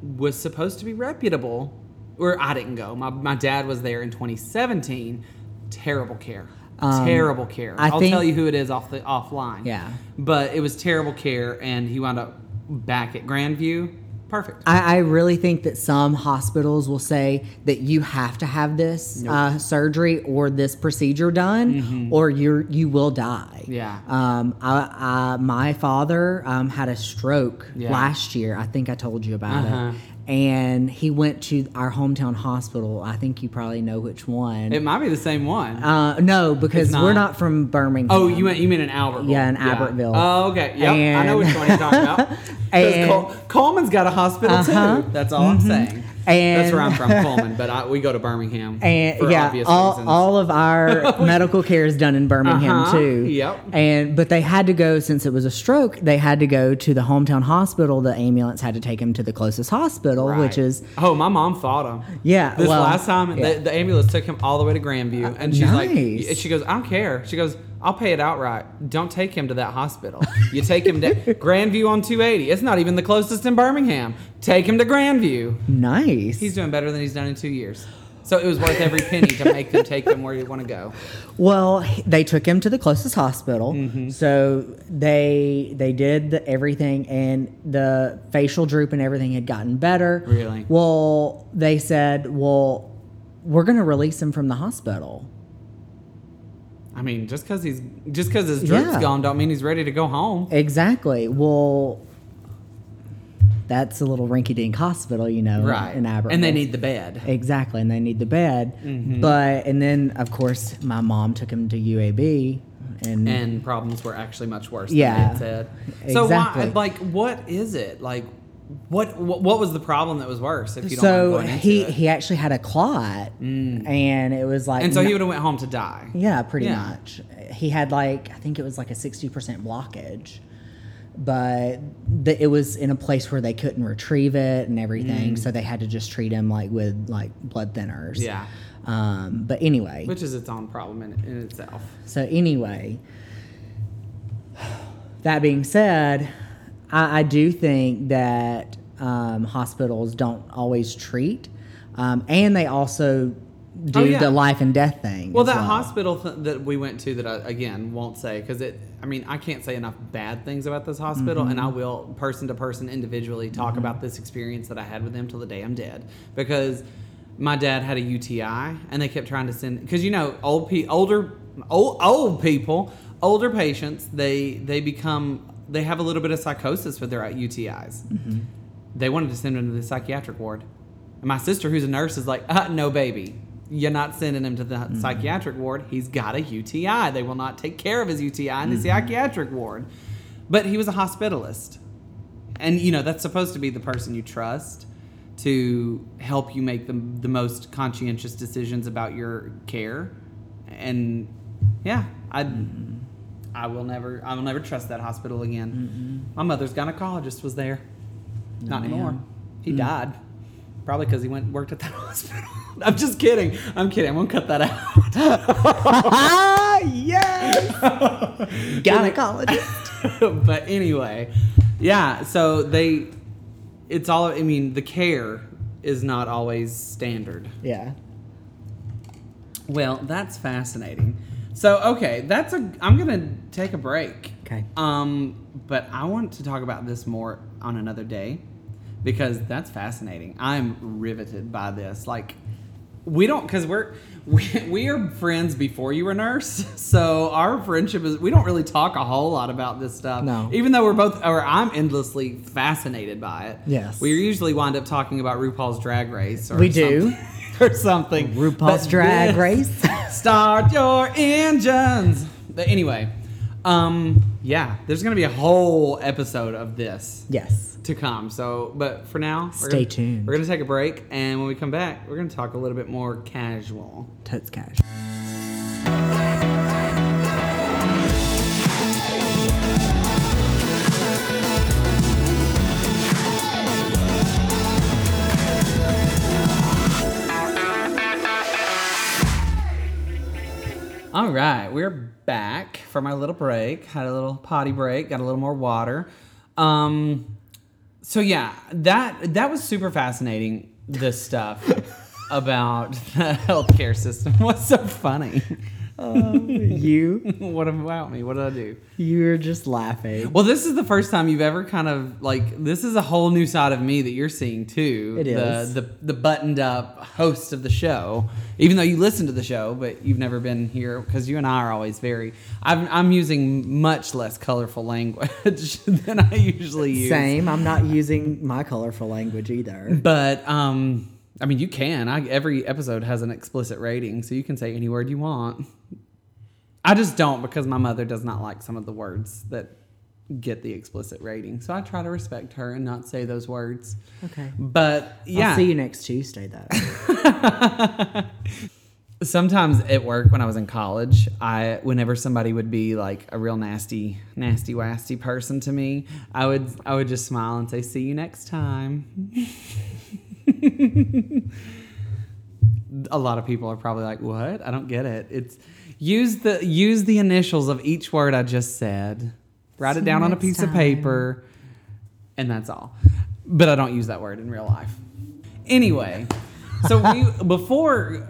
was supposed to be reputable, or I didn't go. My dad was there in 2017. Terrible care. Terrible care. I'll tell you who it is offline. Yeah. But it was terrible care, and he wound up back at Grandview. Perfect. I really think that some hospitals will say that you have to have this surgery or this procedure done, or you will die. Yeah. My father had a stroke last year. I think I told you about it, and he went to our hometown hospital. I think you probably know which one. It might be the same one. No, because we're not from Birmingham. Oh, you mean in Albertville? Yeah, in Albertville. Oh, okay. Yep. I know which one you're talking about. And Coleman's got a hospital too. That's all I'm saying. And that's where I'm from, Coleman. But we go to Birmingham. And for obvious reasons. All of our medical care is done in Birmingham too. Yep. But they had to go, since it was a stroke. They had to go to the hometown hospital. The ambulance had to take him to the closest hospital, which is my mom fought him. Yeah. This last time, the ambulance took him all the way to Grandview, and she's like, she goes, I don't care. She goes, I'll pay it outright. Don't take him to that hospital. You take him to Grandview on 280. It's not even the closest in Birmingham. Take him to Grandview. Nice. He's doing better than he's done in 2 years. So it was worth every penny to make them take him where you want to go. Well, they took him to the closest hospital. So they did everything, and the facial droop and everything had gotten better. Really? Well, they said, well, we're going to release him from the hospital. I mean, just because his droop's gone, don't mean he's ready to go home. Exactly. Well, that's a little rinky-dink hospital, right? In Albertville, and they need the bed. Exactly, and they need the bed. And then, of course, my mom took him to UAB, and problems were actually much worse. Yeah, than it said. So exactly. Why, what is it like? What was the problem that was worse? If you don't mind going into it? He actually had a clot, and it was like, and so he would have went home to die. Yeah, pretty much. He had I think it was a 60% blockage, but it was in a place where they couldn't retrieve it and everything, so they had to just treat him with blood thinners. Yeah. But anyway, which is its own problem in itself. So anyway, that being said, I do think that hospitals don't always treat, and they also do the life and death thing. Well, that hospital that we went to, that I, again, won't say, because I can't say enough bad things about this hospital, and I will, person to person, individually, talk about this experience that I had with them till the day I'm dead, because my dad had a UTI, and they kept trying to send, because, old people, older patients, they become... They have a little bit of psychosis when they're at UTIs. They wanted to send him to the psychiatric ward. And my sister, who's a nurse, is like, no, baby. You're not sending him to the psychiatric ward. He's got a UTI. They will not take care of his UTI in the psychiatric ward. But he was a hospitalist. And, that's supposed to be the person you trust to help you make the most conscientious decisions about your care. And, I will never trust that hospital again. My mother's gynecologist was there. Not anymore. He died. Probably because he went and worked at that hospital. I'm just kidding. I won't cut that out. Yes! Gynecologist. But anyway, so the care is not always standard. Yeah. Well, that's fascinating. So, okay, I'm going to take a break. Okay. But I want to talk about this more on another day, because that's fascinating. I'm riveted by this. we don't, because we are friends before you were a nurse, so our friendship is, we don't really talk a whole lot about this stuff. No. Even though we're both, or I'm endlessly fascinated by it. Yes. We usually wind up talking about RuPaul's Drag Race or something. RuPaul's Drag Race. Start your engines. But anyway, yeah, there's going to be a whole episode of this. Yes. To come. So, but for now, stay tuned. We're going to take a break, and when we come back, we're going to talk a little bit more casual. Totes casual. All right, we're back from our little break. Had a little potty break, got a little more water. So yeah, that was super fascinating, this stuff about the healthcare system. What's so funny? You? What about me? What did I do? You're just laughing. Well, this is the first time you've ever kind of, like, this is a whole new side of me that you're seeing too. It is. The buttoned up host of the show. Even though you listen to the show, but you've never been here, because you and I are always very... I'm using much less colorful language than I usually use. Same. I'm not using my colorful language either. But, I mean, you can. Every episode has an explicit rating, so you can say any word you want. I just don't, because my mother does not like some of the words that get the explicit rating. So I try to respect her and not say those words. Okay. But yeah. I'll see you next Tuesday though. Sometimes at work when I was in college, whenever somebody would be like a real nasty wasty person to me, I would just smile and say, "See you next time." A lot of people are probably like, "What? I don't get it." It's use the initials of each word I just said. Write it down on a piece of paper, and that's all. But I don't use that word in real life. Anyway, so before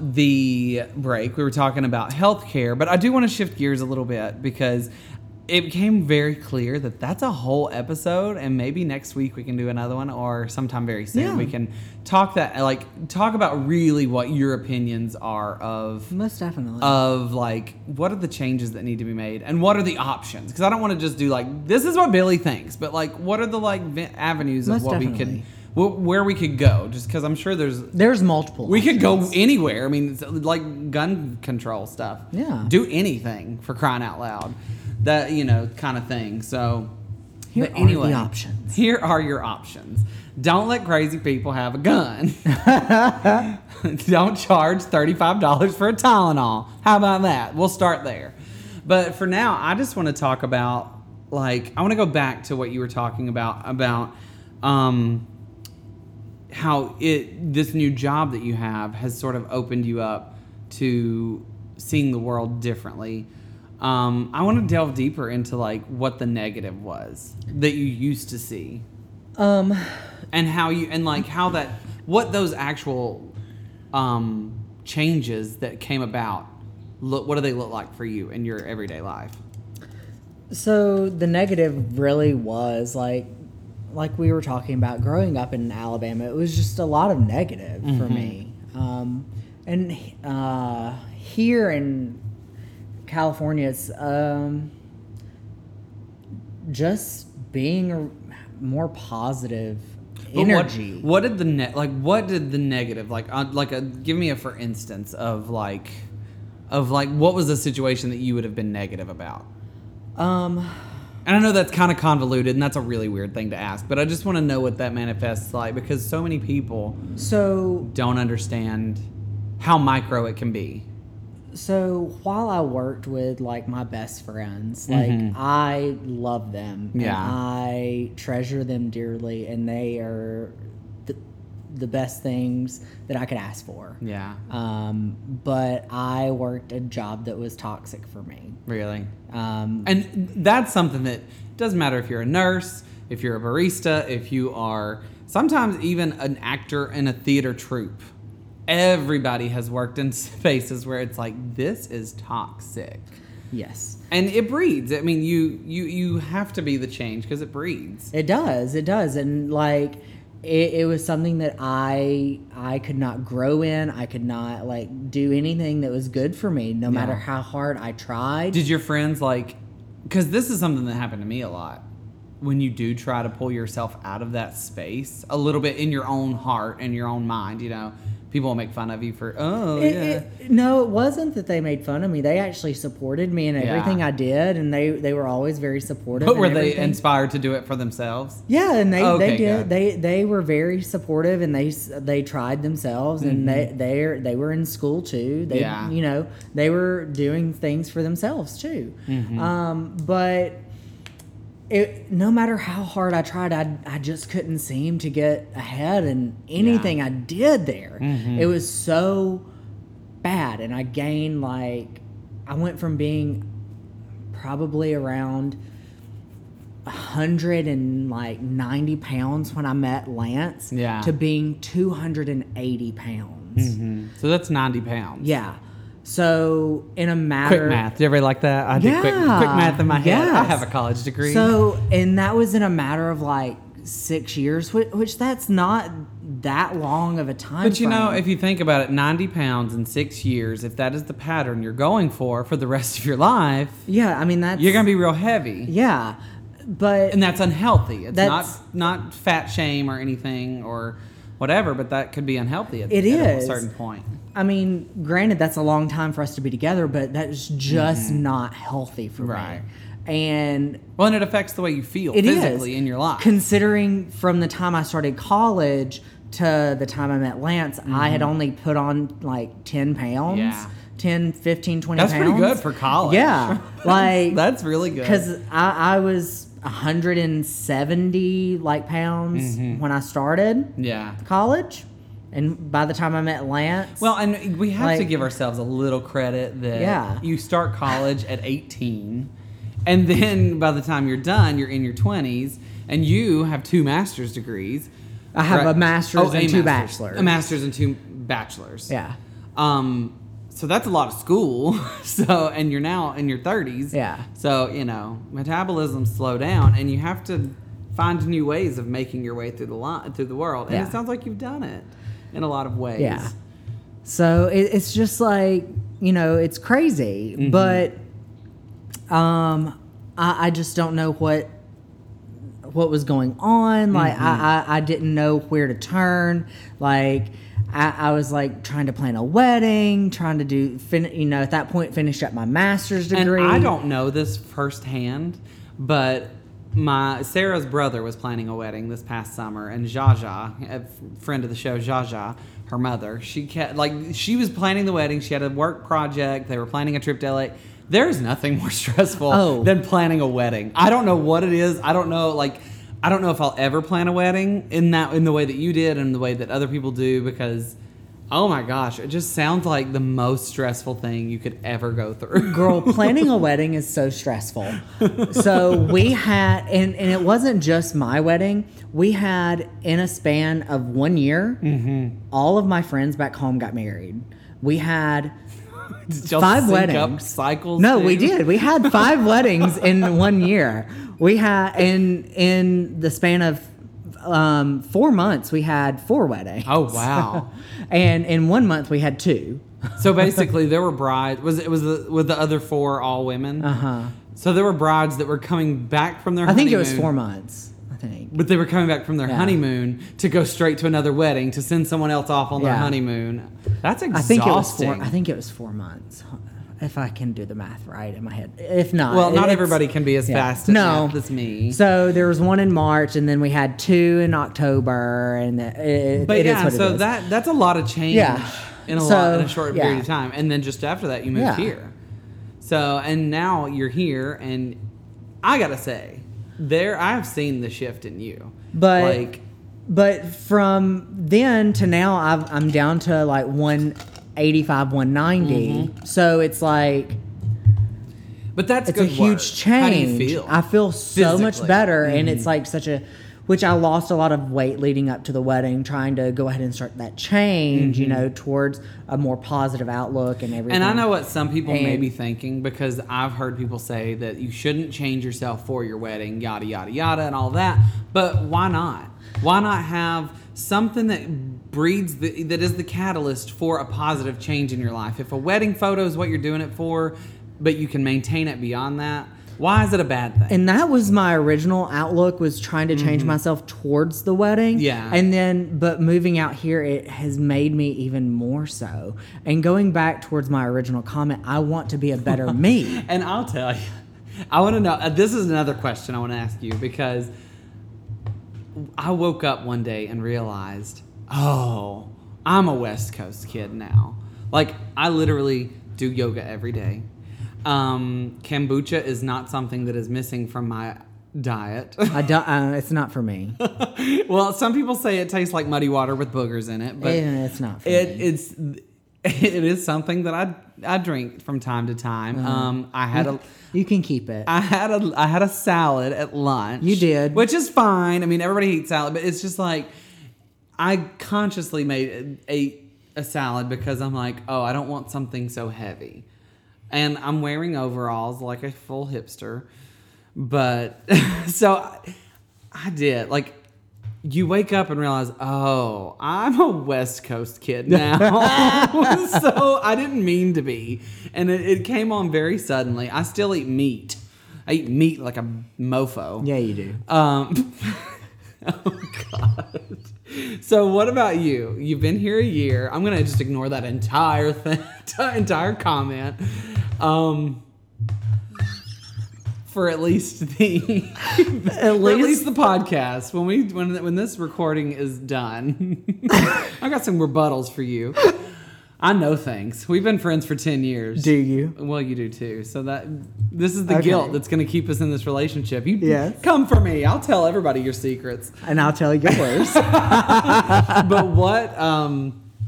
the break, we were talking about healthcare, but I do want to shift gears a little bit, because it became very clear that that's a whole episode, and maybe next week we can do another one, or sometime very soon we can talk about really what your opinions are of, most definitely, of like what are the changes that need to be made and what are the options, because I don't want to just do like this is what Billy thinks, but like what are the like avenues of most what definitely. We could. Where we could go, just because I'm sure there's multiple. We could go anywhere. I mean, it's like gun control stuff. Yeah, do anything, for crying out loud, that kind of thing. So, here are the options. Here are your options. Don't let crazy people have a gun. Don't charge $35 for a Tylenol. How about that? We'll start there. But for now, I just want to talk about I want to go back to what you were talking about. How this new job that you have has sort of opened you up to seeing the world differently. I want to delve deeper into what the negative was that you used to see, and how you what those actual changes that came about. What do they look like for you in your everyday life? So the negative really was like we were talking about, growing up in Alabama, it was just a lot of negative for me. And here in California, it's just being a more positive energy. What did the negative give me a for instance of what was the situation that you would have been negative about? And I know that's kind of convoluted, and that's a really weird thing to ask, but I just want to know what that manifests like, because so many people don't understand how micro it can be. So while I worked with my best friends, I love them, and I treasure them dearly, and they are the best things that I could ask for. Yeah. But I worked a job that was toxic for me. Really? And that's something that doesn't matter if you're a nurse, if you're a barista, if you are sometimes even an actor in a theater troupe. Everybody has worked in spaces where it's this is toxic. Yes. And it breeds. I mean, you have to be the change, because it breeds. It does. And it was something that I could not grow in. I could not like do anything that was good for me, no matter how hard I tried. Did your friends like? Because this is something that happened to me a lot. When you do try to pull yourself out of that space a little bit in your own heart and your own mind, you know, people will make fun of you for, No, it wasn't that they made fun of me. They actually supported me in everything I did, and they were always very supportive. But were they inspired to do it for themselves? Yeah, and they did. Good. They were very supportive, and they tried themselves, and they were in school too. They, you know, they were doing things for themselves too. Mm-hmm. But. No matter how hard I tried, I just couldn't seem to get ahead in anything I did there. Mm-hmm. It was so bad. And I gained, I went from being probably around 190 pounds when I met Lance to being 280 pounds. Mm-hmm. So that's 90 pounds. Yeah. So in a matter... Quick math. Did everybody like that? I did quick math in my head. I have a college degree. So, and that was in a matter of 6 years, which that's not that long of a time But you frame. Know, if you think about it, 90 pounds in 6 years, if that is the pattern you're going for the rest of your life... Yeah, I mean, that's... You're going to be real heavy. Yeah, but... And that's unhealthy. It's not fat shame or anything or... whatever, but that could be unhealthy at a certain point. I mean, granted, that's a long time for us to be together, but that's just not healthy for me. And well, and it affects the way you feel physically in your life. Considering from the time I started college to the time I met Lance, I had only put on 10 pounds. Yeah. 10, 15, 20 pounds. That's pretty good for college. Yeah. That's really good. Because I was... 170 pounds when I started college, and by the time I met Lance, well, and we have to give ourselves a little credit that you start college at 18, and then by the time you're done, you're in your 20s, and you have 2 master's degrees. I have a master's and 2 bachelors. A master's and 2 bachelors. Yeah. So that's a lot of school. And you're now in your 30s. Yeah. So, you know, metabolism slow down, and you have to find new ways of making your way through the world. And it sounds like you've done it in a lot of ways. Yeah. So it's just you know, it's crazy. Mm-hmm. But I just don't know what was going on. I didn't know where to turn. I was trying to plan a wedding, trying to at that point, finish up my master's degree. And I don't know this firsthand, but Sarah's brother was planning a wedding this past summer, and Zsa Zsa, a friend of the show, Zsa Zsa, her mother, she was planning the wedding. She had a work project. They were planning a trip to LA. There's nothing more stressful than planning a wedding. I don't know what it is. I don't know, I don't know if I'll ever plan a wedding in the way that you did and the way that other people do, because, oh my gosh, it just sounds like the most stressful thing you could ever go through. Girl, planning a wedding is so stressful. So we had, and it wasn't just my wedding. We had, in a span of 1 year, all of my friends back home got married. We had... Did y'all 5 weddings. Up cycles no, too? We did. We had 5 weddings in 1 year. We had in the span of 4 months, we had 4 weddings. Oh wow! And in 1 month, we had 2. So basically, there were brides. Was the other 4 all women? Uh huh. So there were brides that were coming back from their honeymoon. I think it was 4 months. But they were coming back from their honeymoon to go straight to another wedding to send someone else off on their honeymoon. That's exhausting. I think it was 4 months, if I can do the math right in my head. If not. Well, not everybody can be as fast as me. So there was 1 in March, and then we had 2 in October. And it is what it is. That's a lot of change in a short period of time. And then just after that, you moved here. So, and now you're here, and I got to say, I've seen the shift in you, but from then to now, I'm down to 185, 190. Mm-hmm. So it's but that's a huge change. How do you feel? I feel so much better, and it's such a which I lost a lot of weight leading up to the wedding, trying to go ahead and start that change, you know, towards a more positive outlook and everything. And I know what some people may be thinking, because I've heard people say that you shouldn't change yourself for your wedding, yada, yada, yada, and all that. But why not? Why not have something that breeds that is the catalyst for a positive change in your life? If a wedding photo is what you're doing it for, but you can maintain it beyond that, why is it a bad thing? And that was my original outlook, was trying to change myself towards the wedding. Yeah. And then, but moving out here, it has made me even more so. And going back towards my original comment, I want to be a better me. And I'll tell you, I want to know, this is another question I want to ask you, because I woke up one day and realized, oh, I'm a West Coast kid now. Like, I literally do yoga every day. Kombucha is not something that is missing from my diet. I don't. It's not for me. Well, some people say it tastes like muddy water with boogers in it, but it's not for me. It is something that I drink from time to time. You can keep it. I had a salad at lunch. You did, which is fine. I mean, everybody eats salad, but it's just like I consciously made a salad because I'm like, oh, I don't want something so heavy. And I'm wearing overalls like a full hipster. But, so I did. Like, you wake up and realize, oh, I'm a West Coast kid now. So I didn't mean to be. And it came on very suddenly. I still eat meat. I eat meat like a mofo. Yeah, you do. Oh, God. So what about you? You've been here a year. I'm going to just ignore that entire thing, entire comment. For at least the the podcast when this recording is done, I got some rebuttals for you. I know things. We've been friends for 10 years. Do you? Well, you do too. So this is the guilt that's going to keep us in this relationship. You come for me. I'll tell everybody your secrets, and I'll tell yours. But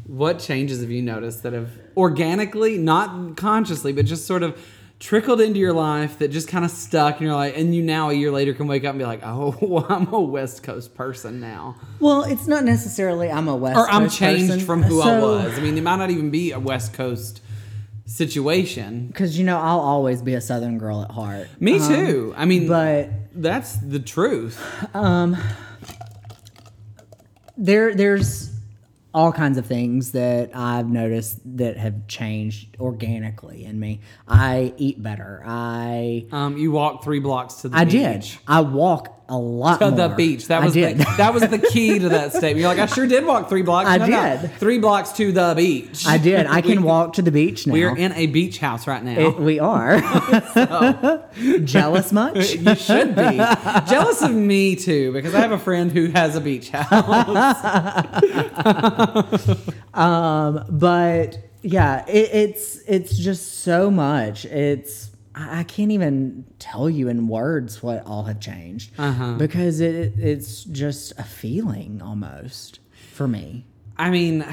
what changes have you noticed that have organically, not consciously, but just sort of trickled into your life that just kind of stuck, and you're like, and you now a year later can wake up and be like, oh, I'm a West Coast person now. Well, it's not necessarily I'm a West Coast person. Or I'm changed from who I was. I mean, it might not even be a West Coast situation. Because, you know, I'll always be a Southern girl at heart. Me too. I mean, but that's the truth. There's all kinds of things that I've noticed that have changed organically in me. I eat better. You walk 3 blocks to the beach. I did. I walk a lot to more. To the beach. That was the key to that statement. You're like, I sure did walk 3 blocks. No. 3 blocks to the beach. I did. I can walk to the beach now. We are in a beach house right now. We are. So. Jealous much? You should be. Jealous of me too, because I have a friend who has a beach house. But yeah, it's just so much. I can't even tell you in words what all have changed because it's just a feeling almost for me. I mean,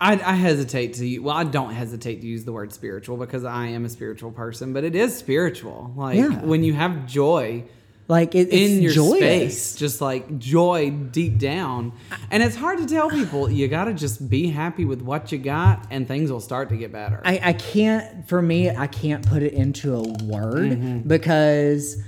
I hesitate to. Well, I don't hesitate to use the word spiritual because I am a spiritual person, but it is spiritual. Like when you have joy, like it's in your space, just like joy deep down, and it's hard to tell people. You gotta just be happy with what you got, and things will start to get better. I can't. For me, I can't put it into a word because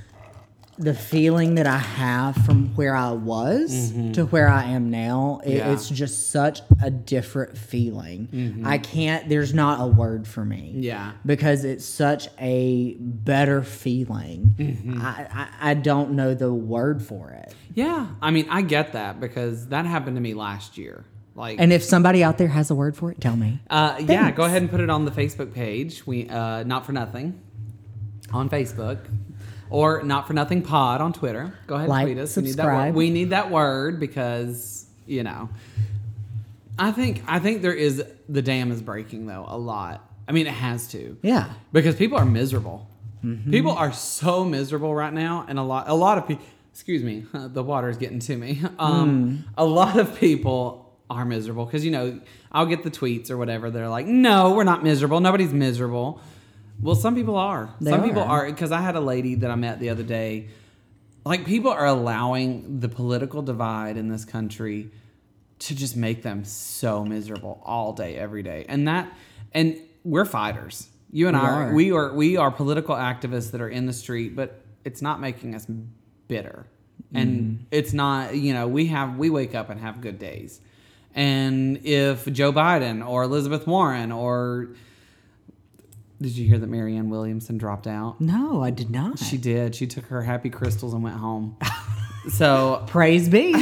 the feeling that I have from where I was to where I am now, it's just such a different feeling. I can't, there's not a word for me. Yeah. Because it's such a better feeling. I don't know the word for it. Yeah. I mean, I get that because that happened to me last year. Like, and if somebody out there has a word for it, tell me. Yeah, go ahead and put it on the Facebook page. We Not For Nothing on Facebook. Or Not For Nothing Pod on Twitter. Go ahead and tweet us. Subscribe. We need that word because, you know. I think there is, the dam is breaking though a lot. I mean, it has to. Yeah. Because people are miserable. People are so miserable right now, and a lot of people. Excuse me, the water is getting to me. A lot of people are miserable because, you know, I'll get the tweets or whatever. They're like, no, we're not miserable. Nobody's miserable. Well, some people are. Some people are, because I had a lady that I met the other day Like, people are allowing the political divide in this country to just make them so miserable all day, every day. And we're fighters. You and we are political activists that are in the street, but it's not making us bitter. And it's not, you know, we wake up and have good days. And if Joe Biden or Elizabeth Warren or... Did you hear that Marianne Williamson dropped out? No, I did not. She did. She took her happy crystals and went home. So praise be.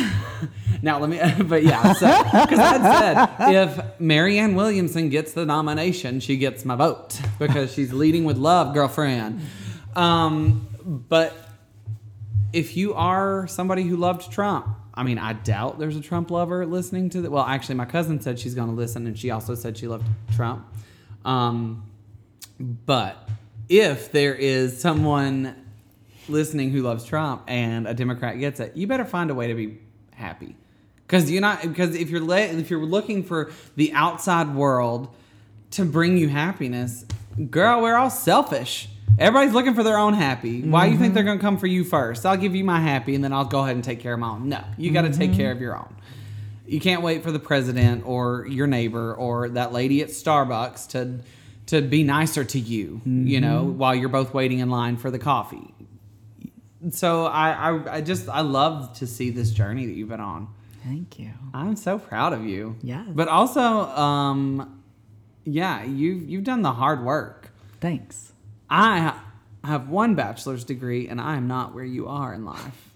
Now let me, but yeah. So because I said if Marianne Williamson gets the nomination, she gets my vote because she's leading with love, girlfriend. But if you are somebody who loved Trump, I mean, I doubt there's a Trump lover listening to that. Well, actually, my cousin said she's going to listen, and she also said she loved Trump. But if there is someone listening who loves Trump and a Democrat gets it, you better find a way to be happy, because you're not. Because if you're looking for the outside world to bring you happiness, girl, we're all selfish. Everybody's looking for their own happy. Why do you think they're going to come for you first? I'll give you my happy, and then I'll go ahead and take care of my own. No, you got to take care of your own. You can't wait for the president or your neighbor or that lady at Starbucks to be nicer to you, you know, while you're both waiting in line for the coffee. So I love to see this journey that you've been on. Thank you. I'm so proud of you. Yeah. But also, you've done the hard work. Thanks. I have one bachelor's degree, and I am not where you are in life.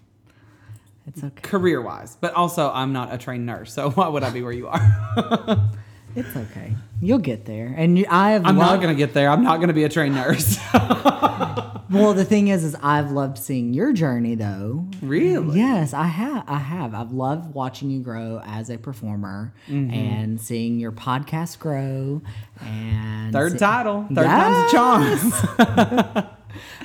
It's okay. Career-wise. But also, I'm not a trained nurse, so why would I be where you are? It's okay. You'll get there. And I'm not going to get there. I'm not going to be a trained nurse. Well, the thing is I've loved seeing your journey, though. Really? Yes, I have. I've loved watching you grow as a performer and seeing your podcast grow. And Third time's a charm.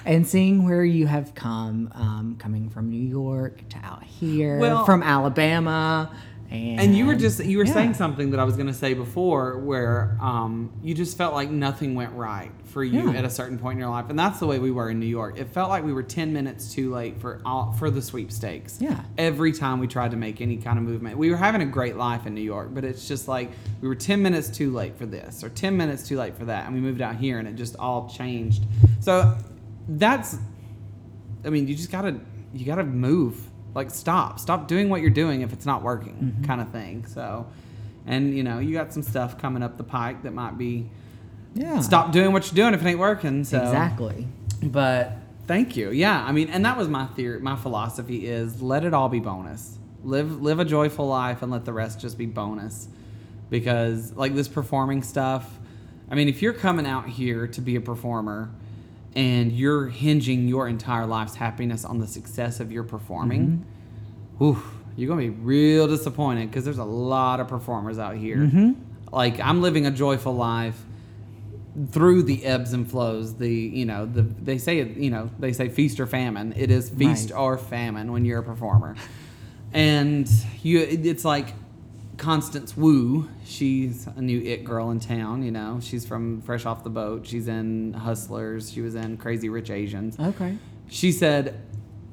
And seeing where you have come, coming from New York to out here, from Alabama. And you were saying something that I was going to say before, where you just felt like nothing went right for you at a certain point in your life, and that's the way we were in New York. It felt like we were 10 minutes too late for the sweepstakes. Yeah. Every time we tried to make any kind of movement, we were having a great life in New York, but it's just like we were 10 minutes too late for this or 10 minutes too late for that, and we moved out here, and it just all changed. So you just gotta move. Like, stop doing what you're doing if it's not working, kind of thing. So, and you know, you got some stuff coming up the pike that might be, stop doing what you're doing if it ain't working. So. Exactly. But thank you. Yeah. I mean, and that was my theory. My philosophy is let it all be bonus. Live a joyful life and let the rest just be bonus, because like this performing stuff, I mean, if you're coming out here to be a performer, and you're hinging your entire life's happiness on the success of your performing, oof, you're going to be real disappointed, because there's a lot of performers out here. Like, I'm living a joyful life through the ebbs and flows. They say feast or famine. It is feast or famine when you're a performer. And it's like Constance Wu, she's a new it girl in town, you know. She's from Fresh Off the Boat. She's in Hustlers. She was in Crazy Rich Asians. Okay. She said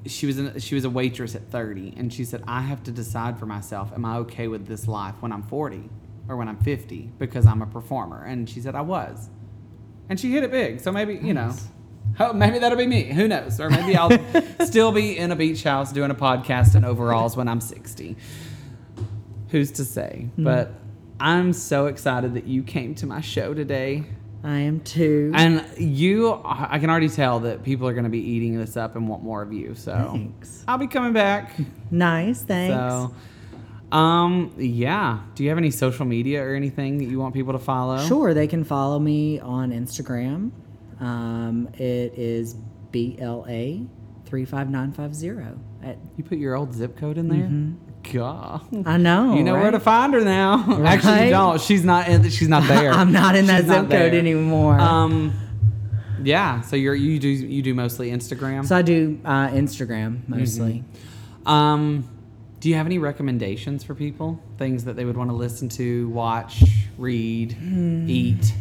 she was a waitress at 30, and she said, I have to decide for myself, am I okay with this life when I'm 40 or when I'm 50, because I'm a performer? And she said, I was. And she hit it big. So maybe, you know, maybe that'll be me. Who knows? Or maybe I'll still be in a beach house doing a podcast in overalls when I'm 60. Who's to say? But I'm so excited that you came to my show today. I am too. And I can already tell that people are going to be eating this up and want more of you. So thanks. I'll be coming back. Nice. Thanks. So, yeah. Do you have any social media or anything that you want people to follow? Sure. They can follow me on Instagram. It is BLA35950. You put your old zip code in there? God. I know. You know where to find her now. Right? Actually, you don't. She's not there. I'm not in that zip code anymore. Yeah. So you do mostly Instagram. So I do Instagram mostly. Do you have any recommendations for people? Things that they would want to listen to, watch, read, eat,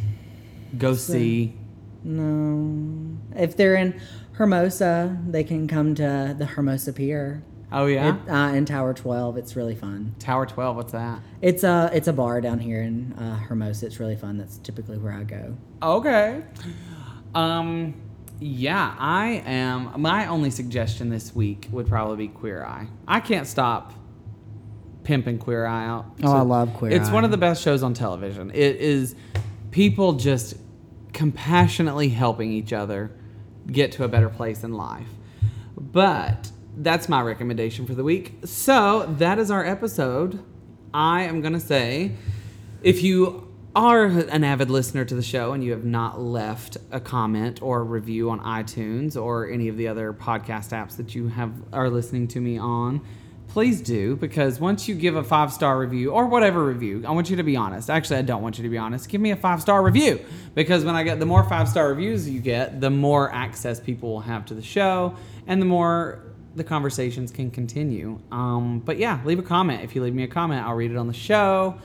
go see? No. If they're in Hermosa, they can come to the Hermosa Pier. Oh, yeah? In Tower 12. It's really fun. Tower 12, what's that? It's a bar down here in Hermosa. It's really fun. That's typically where I go. Okay. Yeah, I am. My only suggestion this week would probably be Queer Eye. I can't stop pimping Queer Eye out. Oh, so I love Queer Eye. It's one of the best shows on television. It is people just compassionately helping each other get to a better place in life. But that's my recommendation for the week. So that is our episode. I am going to say, if you are an avid listener to the show and you have not left a comment or a review on iTunes or any of the other podcast apps that you are listening to me on, please do, because once you give a 5-star review or whatever review, I want you to be honest. Actually, I don't want you to be honest. Give me a 5-star review, because when I get the more 5-star reviews you get, the more access people will have to the show and the more the conversations can continue. But yeah, leave a comment. If you leave me a comment, I'll read it on the show.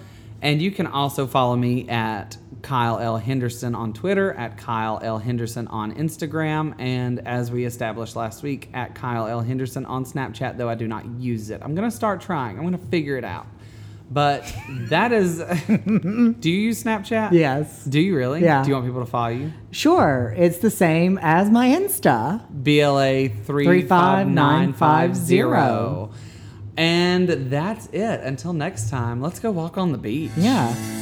And you can also follow me at Kyle L. Henderson on Twitter, at Kyle L. Henderson on Instagram, and as we established last week, at Kyle L. Henderson on Snapchat, though I do not use it. I'm going to start trying. I'm going to figure it out. But that is... Do you use Snapchat? Yes. Do you really? Yeah. Do you want people to follow you? Sure. It's the same as my Insta. BLA35950. And that's it. Until next time, let's go walk on the beach. Yeah.